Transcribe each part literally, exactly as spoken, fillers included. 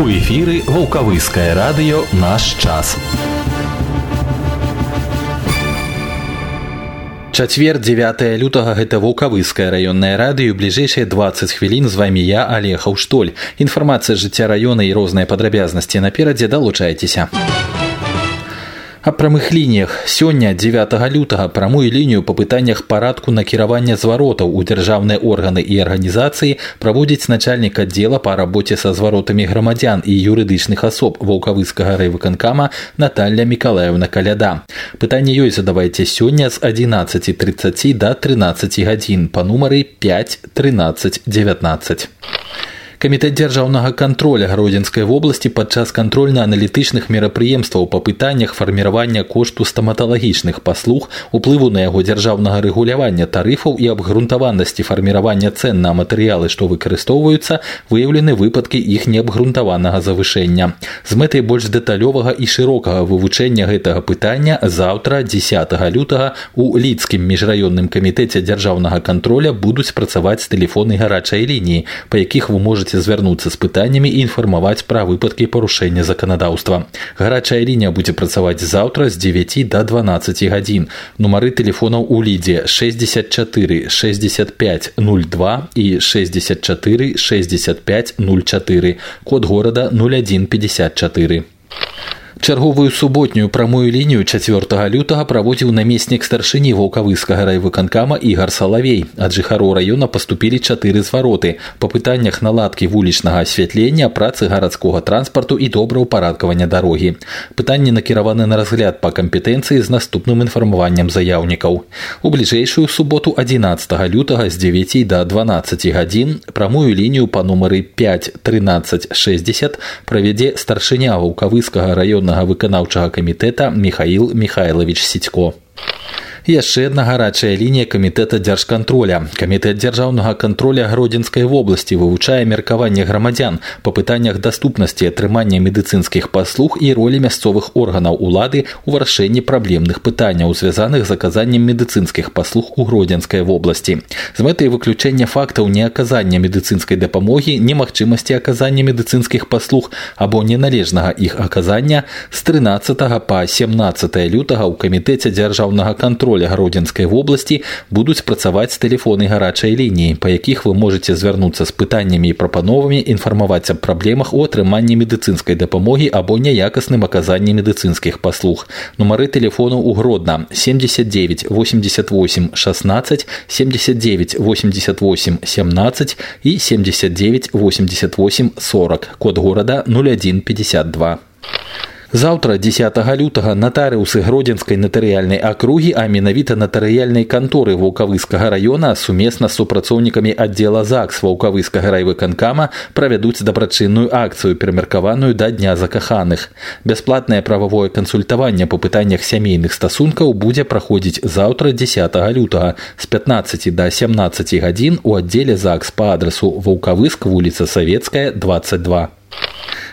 У эфіры Ваўкавыцкае радыё «Наш час». Чацвер, дзевятае лютага, гэта Ваўкавыцкае раённае радыё. Бліжэйшыя дваццаць хвілін з вамі я, Алег Аўштоль. Інфармацыя з жыцця раёна і розныя падрабязнасці наперадзе, далучайцеся. О прамых лініях. Сёння, дзевятага лютага, прамую лінію па пытаннях парадку накіравання зваротаў у дзяржаўныя органы і арганізацыі праводзіць начальнік аддзела па работе са зваротамі грамадзян і юрыдычных асоб Ваўкавыцкага райвыканкама Наталья Миколаевна Коляда. Пытанне ёй задавайце сёння з адзінаццаць трыццаць да трынаццаць гадзін па нумары пяць трынаццаць дзевятнацаць. Камітэт дзяржаўнага кантроля Гродзенскай вобласці падчас кантрольна-аналітычных мерапрыемстваў па пытаннях фарміравання кошту стаматалагічных паслуг, уплыву на яго дзяржаўнага рэгулявання тарыфаў і абгрунтаванасці фарміравання цэн на матэрыялы, што выкарыстоўваюцца, выяўлены выпадкі іх неабгрунтаванага завышэння. З мэтай больш дэталёвага і шырокага вывучэння гэтага пытання заўтра, дзесятага лютага, у Лідскім міжраённым камітэце дзяржаўнага кантроля будуць працаваць тэлефоны гарачай лініі, па якіх вы можаце звярнуцца з пытаннямі і інфармаваць пра выпадкі парушэння заканадаўства. Гарачая лінія будзе працаваць заўтра з дзевяці да дванаццаць гадзін. Нумары тэлефонаў у Лідзе шэсцьдзесят чатыры шэсцьдзесят пяць нуль два і шэсцьдзесят чатыры шэсцьдесят пяць нуль чатыры. Код горада нуль адзін пятьдзесят чатыры. Чарговую суботнюю прамую лінію чацвёртага лютага праводзіў намеснік старшыні Ваўкавыцкага райвыканкама Игорь Соловей. Ад жыхароў раёна паступілі чатыры звароты па пытаннях наладкі вулічнага асвятлення, працы гарадскога транспарту і добраўпарадкавання дарогі. Пытанні накіраваны на разгляд па кампетэнцыі з наступным інфармаваннем заяўнікаў. У бліжэйшую суботу адзінаццатага лютага з дзевяці да дванаццаць гадзін прамую лінію па нумары пяць трынаццаць шэсцьдзесят правядзе старшыня Ваўкавыцкага раёна выканаўчага камітэта Михаил Михайлович Сицько. Яшчэ адна гарачая лінія камітэта дзяржкантроля. Камітэт дзяржаўнага кантроля Гродзенскай вобласці вывучае меркаванне грамадзян па пытаннях даступнасці атрымання медыцынскіх паслуг і ролі мясцовых органаў улады ў вырашэнні праблемных пытанняў, звязаных з аказаннем медыцынскіх паслуг у Гродзенскай вобласці. З мэтай выключэння фактаў неаказання медыцынскай дапамогі, немагчымасці аказання медыцынскіх паслуг або неналежнага іх аказання з трынаццатага па сямнаццатае лютага ў камітэце дзяржаўнага кантролю Гродзенскай вобласці будуць працаваць тэлефоны гарачай лініі, па якіх вы можаце звярнуцца з пытаннямі і прапановамі, інфармаваць аб праблемах у атрыманні медыцынскай дапамогі або няякасным аказанні медыцынскіх паслуг. Нумары тэлефону ў Гродна семьдесят девять восемьдесят восемь шестнадцать, семьдесят девять восемьдесят восемь семнадцать і семьдесят девять восемьдесят восемь сорок, код горада нуль адзін пятьдесят два. Заўтра, дзесятага лютага, натарыусы Гродзенскай натарыяльнай акругі, а менавіта натарыяльнай канторы Ваўкавыцкага раёна сумесна з супрацоўнікамі аддзела ЗАГС Ваўкавыцкага райвыканкама правядуць дабрачынную акцыю, перамеркаваную да Дня закаханых. Бясплатнае прававое кансультаванне па пытаннях сямейных стасункаў будзе праходзіць заўтра, дзесятага лютага, з пятнаццаці да сямнаццаць гадзін у аддзеле ЗАГС па адрасу Ваўкавыцк, вуліца Савецкая, дваццаць два.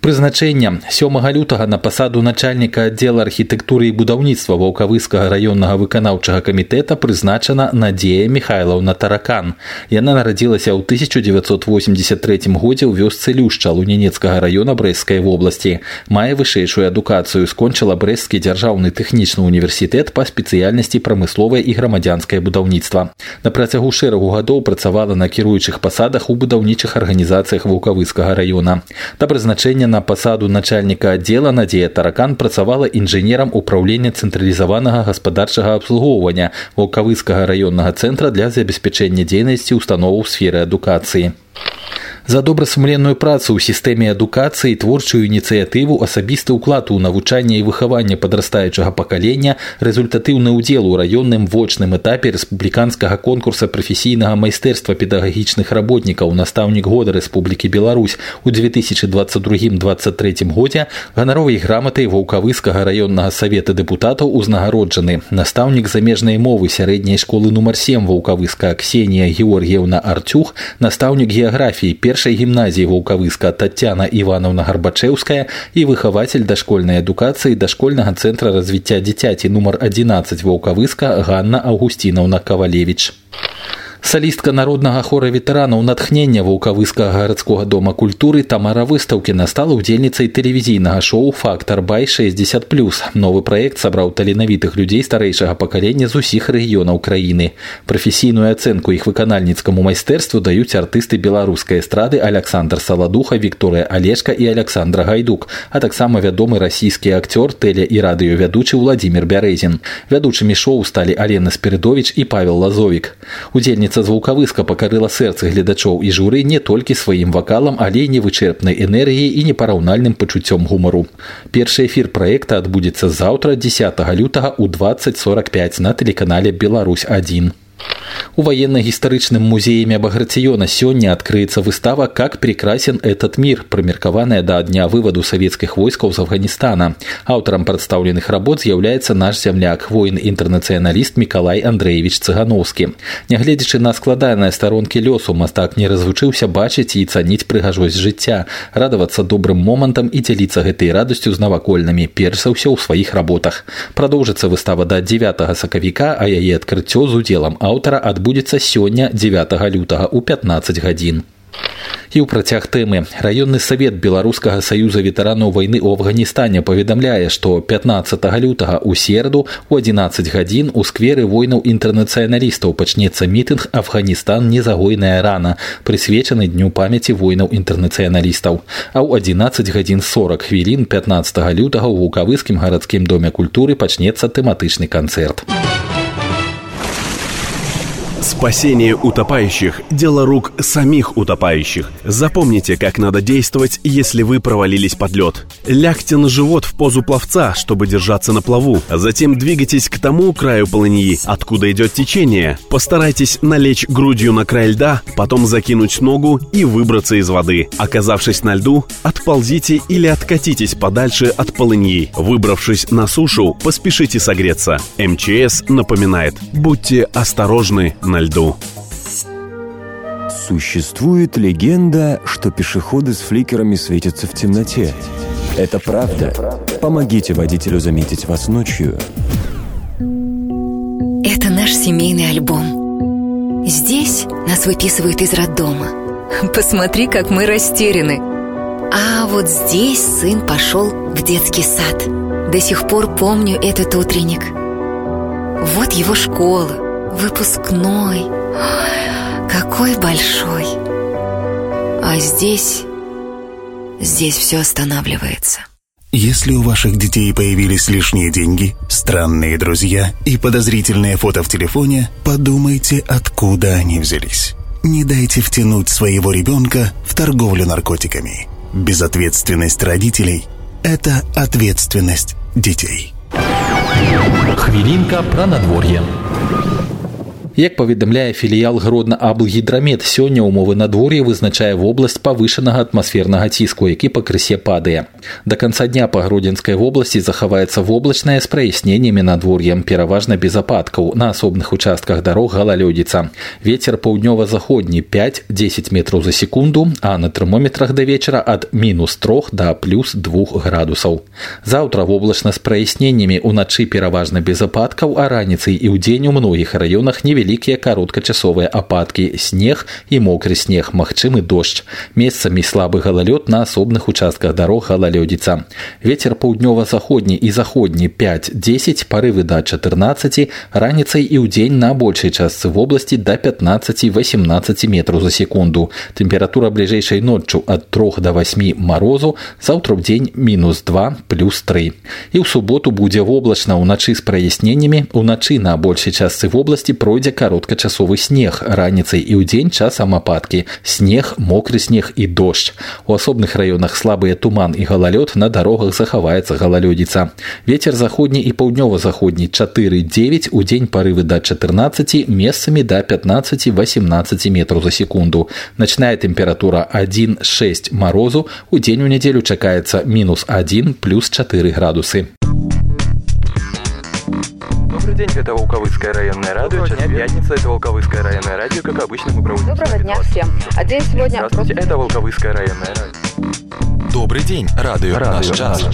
Прызначэнне. сёмага лютага на пасаду начальніка аддзела архітэктуры і будаўніцтва Ваўкавыцкага раённага выканаўчага камітэта прызначана Надея Михайловна Таракан. Яна нарадзілася ў тысяча девяцьсот восемьдесят третьем годзе ў вёсцы Люшча Лунінецкага раёна Брэсцкай вобласці. Мае вышэйшую адукацыю, скончыла Брэсцкі дзяржаўны тэхнічны універсітэт па спецыяльнасці прамысловае і грамадзянскае будаўніцтва. На працягу шэрагу гадоў працавала на кіруючых пасадах у будаўнічых арганізацыях Ваўкавыцкага раёна. Да прызначэння на пасаду начальніка аддзела Надзея Таракан працавала інжынерам управлення цэнтралізаванага гаспадарчага абслугоўвання Ваўкавыцкага раённага цэнтра для забеспячэння дзейнасці установаў сферы адукацыі. За добрасумленную працу ў сістэме адукацыі, творчую ініцыятыву, асабісты ўклад у навучанне і выхаванне падрастаючага пакалення, рэзультатыўны ўдзел у раённым вочным этапе рэспубліканскага конкурса прафесійнага майстэрства педагагічных работнікаў «Настаўнік года Рэспублікі Беларусь» у две тысячи двадцать два — две тысячи двадцать три годзе ганаровай граматай Ваўкавыцкага раённага савета дэпутатаў узнагароджаны настаўнік замежнай мовы сярэдняй школы нумар сем Ваўкавыцка Аксения Георгиевна Артюх, настаўнік геаграфіі першай гімназіі Ваўкавыцка Татьяна Ивановна Горбачевская і выхаватель дашкольнай адукацыі дашкольнага цэнтра развіцця дзіцяці нумар адзінаццаць Ваўкавыцка Ганна Августиновна Ковалевич. Салістка народнага хора ветэранаў натхнення Ваўкавыскага гарадскога дома культуры Тамара Выставкіна стала ўдзельніцай тэлевізійнага шоу «Фактор Бай шэсцьдзесят плюс». Новы праект сабраў таленавітых людзей старэйшага пакалення з усіх рэгіёнаў краіны. Прафесійную ацэнку іх выканальніцкаму майстэрству даюць артысты беларускай эстрады Александр Солодуха, Виктория Олежка и Александра Гайдук, а таксама вядомы расійскі актёр, тэле- і радыёвядучы Владимир Березин. Вядучымі шоу сталі Алена Спиридович и Павел Лазовик. Удзельніца звукавыска покорила сердце гледачоў и журы не только своим вокалом, але и невычерпной энергией и непараўнальным пачуццём гумору. Першы эфир проекта отбудется завтра, десятого лютага у двадцать сорок пять на телеканале «Беларусь один». У военно-гістарычным музеі Багратиона сегодня открыется выстава «Как прекрасен этот мир», промеркованная до дня выводу советских войск из Афганистана. Автором представленных работ является наш земляк, воин-интернационалист Миколай Андреевич Цыгановский. Нягледзячы на складаныя сторонки лёсу, мастак не развучыўся бачить и ценить прыгажосць жыцця, радоваться добрым момантам и делиться этой радостью с навакольными, перш за ўсё ў своих работах. Продолжится выстава до девятого сакавіка, а яе адкрыццё з удзелам автора отбудется сегодня, девятого лютага, у пятнадцать гадзін. І ў працяг тэмы. Раённы савет Беларускага саюза ветэранаў вайны ў Афганістане паведамляе, што пятнаццатага лютага у сераду у адзінаццаць гадзін у скверы воінаў-інтэрнацыяналістаў пачнецца мітынг «Афганістан незагойная рана», прысвечаны дню памяці воінаў-інтэрнацыяналістаў. А ў адзінаццаць гадзін сорок хвілін пятнаццатага лютага ў Ваўкавыскім гарадскім доме культуры пачнецца тэматычны канцэрт. Спасение утопающих – дело рук самих утопающих. Запомните, как надо действовать, если вы провалились под лед. Лягте на живот в позу пловца, чтобы держаться на плаву. Затем двигайтесь к тому краю полыньи, откуда идет течение. Постарайтесь налечь грудью на край льда, потом закинуть ногу и выбраться из воды. Оказавшись на льду, отползите или откатитесь подальше от полыньи. Выбравшись на сушу, поспешите согреться. эм че эс напоминает – будьте осторожны на льду. Существует легенда, что пешеходы с фликерами светятся в темноте. Это правда. Помогите водителю заметить вас ночью. Это наш семейный альбом. Здесь нас выписывают из роддома. Посмотри, как мы растеряны. А вот здесь сын пошел в детский сад. До сих пор помню этот утренник. Вот его школа. Выпускной. Ой, какой большой. А здесь... Здесь все останавливается. Если у ваших детей появились лишние деньги, странные друзья и подозрительные фото в телефоне, подумайте, откуда они взялись. Не дайте втянуть своего ребенка в торговлю наркотиками. Безответственность родителей – это ответственность детей. Хвилинка про надворье. Як поведомляя филиал Гродно-Аблгидромет, сегодня умовы надворья вызначае вобласць повышенного атмосферного тиску, які пакрысе падае. До конца дня по Гродзенской области захаваецца воблачнае с прояснениями надворьем, пераважна без ападкаў. На асобных участках дорог галалёдзіца. Ветер паўднёва-заходні пять-десять метров за секунду, а на термометрах до вечера от минус трёх до плюс двух градусов. Завтра воблачна с прояснениями, уначы пераважна без ападкаў, а раніцай и ў дзень у многих районах не великие короткочасовые опадки, снег и мокрый снег, махчимый дождь. Местами слабый гололед, на особных участках дорог гололедица. Ветер паўднёва-заходний и заходний пять-десять, порывы до четырнадцати, раницей и у день на большей части в области до пятнадцать-восемнадцать метров за секунду. Температура ближайшей ночью от трёх до восьми морозу, завтра в день минус два, плюс три. И в субботу будет облачно, у ночи с прояснениями, у ночи на большей части в области пройдет Пройдзе короткачасовый снег, раніцай и у день часам ападки, снег, мокрый снег и дождь. У асобных районах слабые туман и гололед, на дорогах захаваецца гололедица. Ветер заходний и паўднёва-заходний четыре-девять, у день порывы до четырнадцати, местами до пятнадцати-восемнадцати метров за секунду. Ночная температура один-шесть морозу, у день у неделю чакаецца минус один, плюс четыре градусы. Добрый день, это Волковыцкое районное радио. Сейчас пятница, это Волковыцкое районное радио. Как обычно, мы проводим... Доброго дня всем. А день сегодня... Здравствуйте, это Волковыцкое районное радио. Добрый день, радио, радио. Наш час.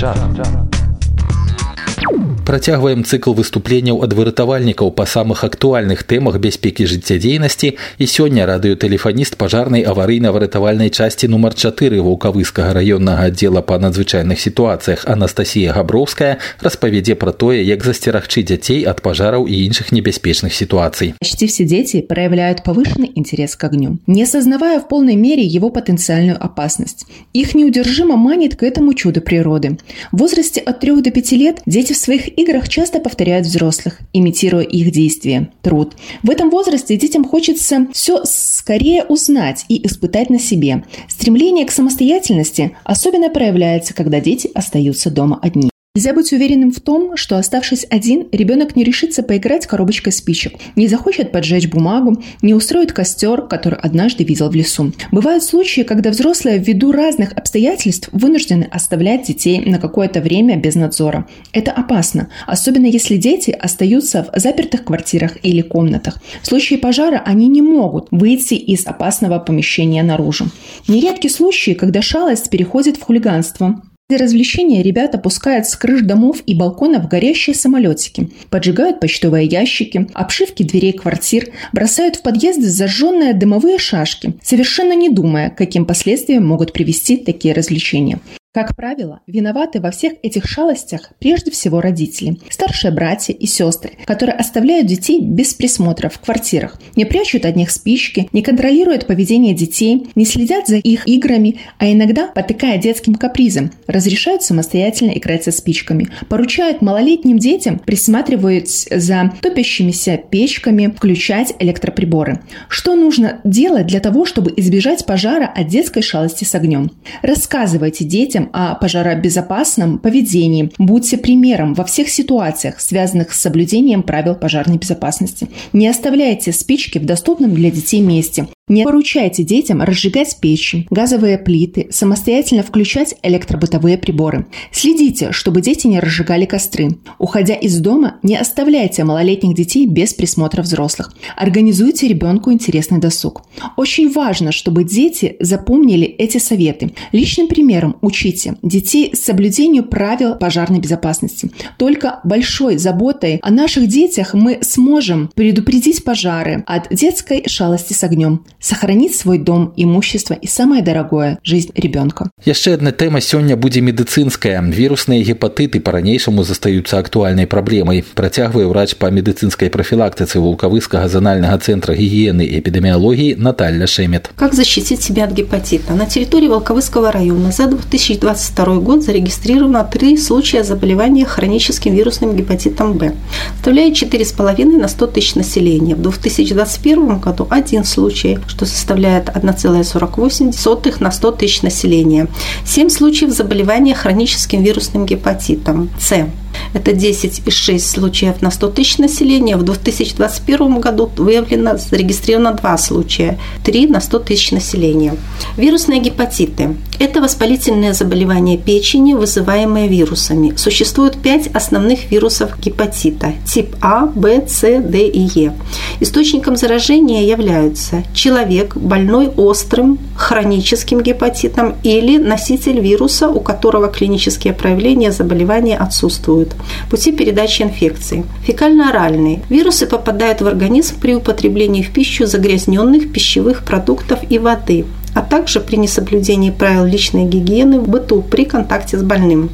працягваем цикл выступленняў адвыратавальнікаў па самых актуальных тэмах бяспекі жыццядзейнасці, і сёння радыётэлефаніст пажарнай аварыйна-выратавальнай часці нумар чатыры Ваўкавыскага раённага аддзела па надзвычайных сітуацыях Анастасія Габровская распавядзе пра тое, як засцерагчы дзяцей ад пажараў і іншых небяспечных сітуацый. Почти все дети проявляют повышенный интерес к огню, не сознавая в полной мере его потенциальную опасность. Их неудержимо манит к этому чуду природы. В возрасте от трёх до пяти лет дети в своих играх часто повторяют взрослых, имитируя их действия, труд. В этом возрасте детям хочется все скорее узнать и испытать на себе. Стремление к самостоятельности особенно проявляется, когда дети остаются дома одни. Нельзя быть уверенным в том, что, оставшись один, ребенок не решится поиграть коробочкой спичек, не захочет поджечь бумагу, не устроит костер, который однажды видел в лесу. Бывают случаи, когда взрослые ввиду разных обстоятельств вынуждены оставлять детей на какое-то время без надзора. Это опасно, особенно если дети остаются в запертых квартирах или комнатах. В случае пожара они не могут выйти из опасного помещения наружу. Нередки случаи, когда шалость переходит в хулиганство. Для развлечения ребята пускают с крыш домов и балконов горящие самолетики, поджигают почтовые ящики, обшивки дверей квартир, бросают в подъезды зажженные дымовые шашки, совершенно не думая, к каким последствиям могут привести такие развлечения. Как правило, виноваты во всех этих шалостях прежде всего родители, старшие братья и сестры, которые оставляют детей без присмотра в квартирах, не прячут от них спички, не контролируют поведение детей, не следят за их играми, а иногда, потыкая детским капризом, разрешают самостоятельно играть со спичками, поручают малолетним детям присматривать за топящимися печками, включать электроприборы. Что нужно делать для того, чтобы избежать пожара от детской шалости с огнем? Рассказывайте детям о пожаробезопасном поведении. Будьте примером во всех ситуациях, связанных с соблюдением правил пожарной безопасности. Не оставляйте спички в доступном для детей месте. Не поручайте детям разжигать печи, газовые плиты, самостоятельно включать электробытовые приборы. Следите, чтобы дети не разжигали костры. Уходя из дома, не оставляйте малолетних детей без присмотра взрослых. Организуйте ребенку интересный досуг. Очень важно, чтобы дети запомнили эти советы. Личным примером учите детей соблюдению правил пожарной безопасности. Только большой заботой о наших детях мы сможем предупредить пожары от детской шалости с огнем, сохранить свой дом, имущество и самое дорогое – жизнь ребенка. Еще одна тема сегодня будет медицинская. Вирусные гепатиты по-ранейшему застаются актуальной проблемой. Протягивает врач по медицинской профилактике Волковыского зонального центра гигиены и эпидемиологии Наталья Шемет. Как защитить себя от гепатита? На территории Волковыского района за две тысячи двадцать второй год зарегистрировано три случая заболевания хроническим вирусным гепатитом Б. Составляет четыре целых пять десятых на сто тысяч населения. В две тысячи двадцать первом году один случай, что составляет одна целая сорок восемь сотых на сто тысяч населения. семь случаев заболевания хроническим вирусным гепатитом С. Это десять целых шесть десятых случаев на сто тысяч населения. В две тысячи двадцать первом году выявлено, зарегистрировано два случая, три на сто тысяч населения. Вирусные гепатиты – это воспалительные заболевания печени, вызываемые вирусами. Существует пять основных вирусов гепатита – тип А, Б, С, Д и Е. Источником заражения являются человек, больной острым хроническим гепатитом или носитель вируса, у которого клинические проявления заболевания отсутствуют. Пути передачи инфекции. Фекально-оральные. Вирусы попадают в организм при употреблении в пищу загрязненных пищевых продуктов и воды, а также при несоблюдении правил личной гигиены в быту при контакте с больным.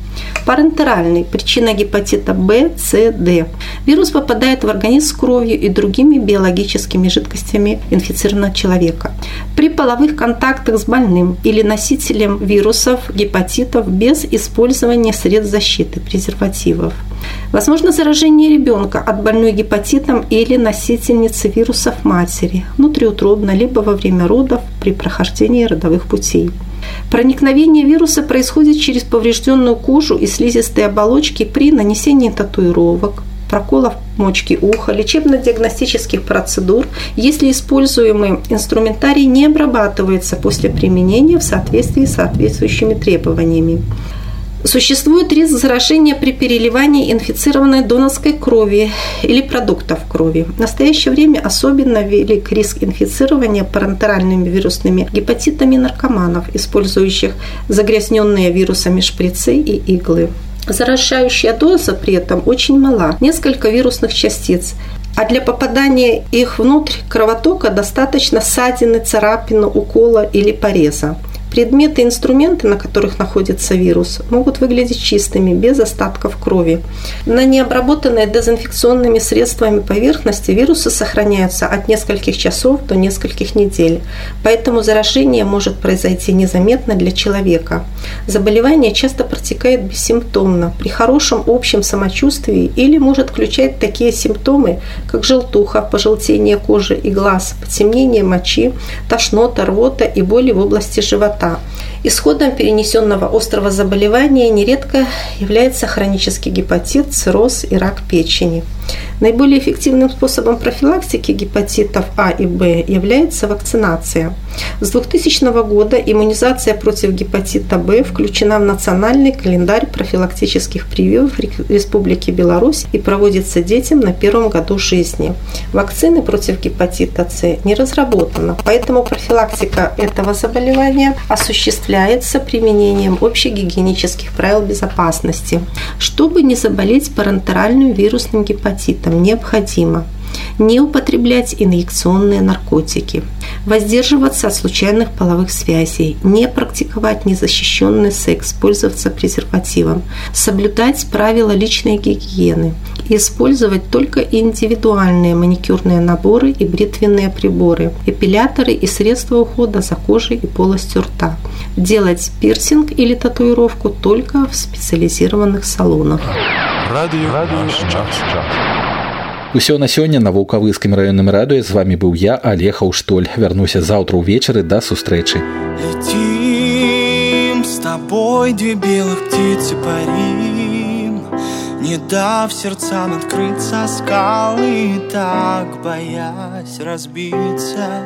Парентеральный. Причина гепатита В, С, Д. Вирус попадает в организм с кровью и другими биологическими жидкостями инфицированного человека. При половых контактах с больным или носителем вирусов, гепатитов без использования средств защиты, презервативов. Возможно заражение ребенка от больной гепатитом или носительницы вирусов матери, внутриутробно, либо во время родов при прохождении родовых путей. Проникновение вируса происходит через поврежденную кожу и слизистые оболочки при нанесении татуировок, проколов мочки уха, лечебно-диагностических процедур, если используемый инструментарий не обрабатывается после применения в соответствии с соответствующими требованиями. Существует риск заражения при переливании инфицированной донорской крови или продуктов крови. В настоящее время особенно велик риск инфицирования парентеральными вирусными гепатитами наркоманов, использующих загрязненные вирусами шприцы и иглы. Заражающая доза при этом очень мала, несколько вирусных частиц. А для попадания их внутрь кровотока достаточно ссадины, царапины, укола или пореза. Предметы и инструменты, на которых находится вирус, могут выглядеть чистыми, без остатков крови. На необработанной дезинфекционными средствами поверхности вирусы сохраняются от нескольких часов до нескольких недель, поэтому заражение может произойти незаметно для человека. Заболевание часто протекает бессимптомно, при хорошем общем самочувствии или может включать такие симптомы, как желтуха, пожелтение кожи и глаз, потемнение мочи, тошнота, рвота и боли в области живота. Исходом перенесенного острого заболевания нередко является хронический гепатит, цирроз и рак печени. Наиболее эффективным способом профилактики гепатитов А и Б является вакцинация. С двухтысячного года иммунизация против гепатита Б включена в национальный календарь профилактических прививок Республики Беларусь и проводится детям на первом году жизни. Вакцины против гепатита С не разработана, поэтому профилактика этого заболевания осуществляется применением общегигиенических правил безопасности. Чтобы не заболеть парентеральным вирусным гепатитом, необходимо не употреблять инъекционные наркотики, воздерживаться от случайных половых связей, не практиковать незащищенный секс, пользоваться презервативом, соблюдать правила личной гигиены, использовать только индивидуальные маникюрные наборы и бритвенные приборы, эпиляторы и средства ухода за кожей и полостью рта, делать пирсинг или татуировку только в специализированных салонах. Радио, радио, час, час. Усё на сёння на Ваўкавыскім раённым радыё. З вами быў я, Алег Аўштоль. Вярнуся заўтра ўвечары. Да сустрэчы. Летим с тобой, две белых птицы парим, не дав сердцам открыться скалы, так боясь разбиться,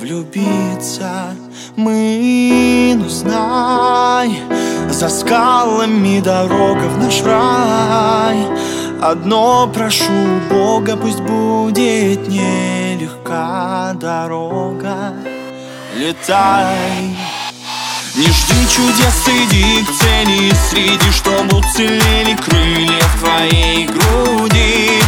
влюбиться. Мы, ну знай, за скалами дорога в наш рай. Одно прошу Бога, пусть будет нелегка дорога. Летай, не жди чудес, иди к цели среди, чтоб уцелели крылья в твоей груди.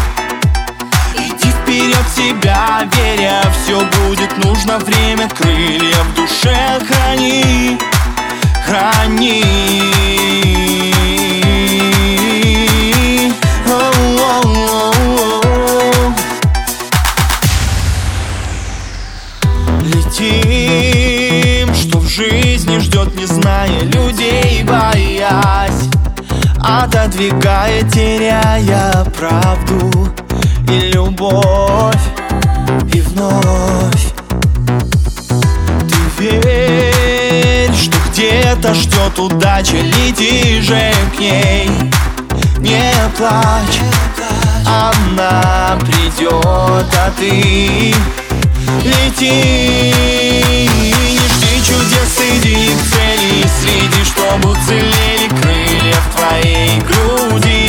Иди вперед себя, веря, все будет нужно, время крылья в душе храни, храни. Что в жизни ждет, не зная людей, боясь, отодвигая, теряя правду и любовь. И вновь ты верь, что где-то ждет удача, лети же к ней. Не плачь, она придет, а ты лети, не жди чудес, иди к цели среди, чтоб уцелели крылья в твоей груди.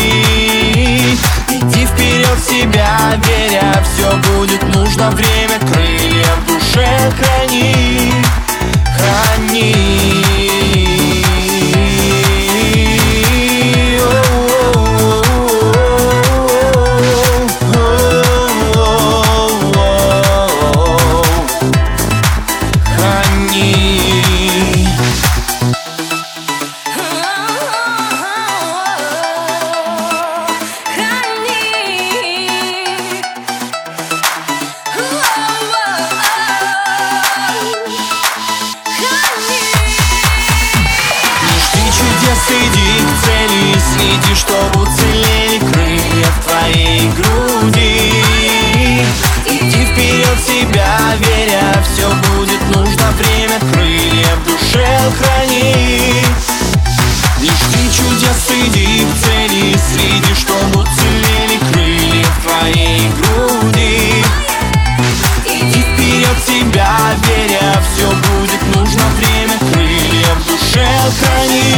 Иди вперед себя, веря, все будет нужно, время крылья в душе храни, храни. Веря, все будет нужно, время крылья в душе храни.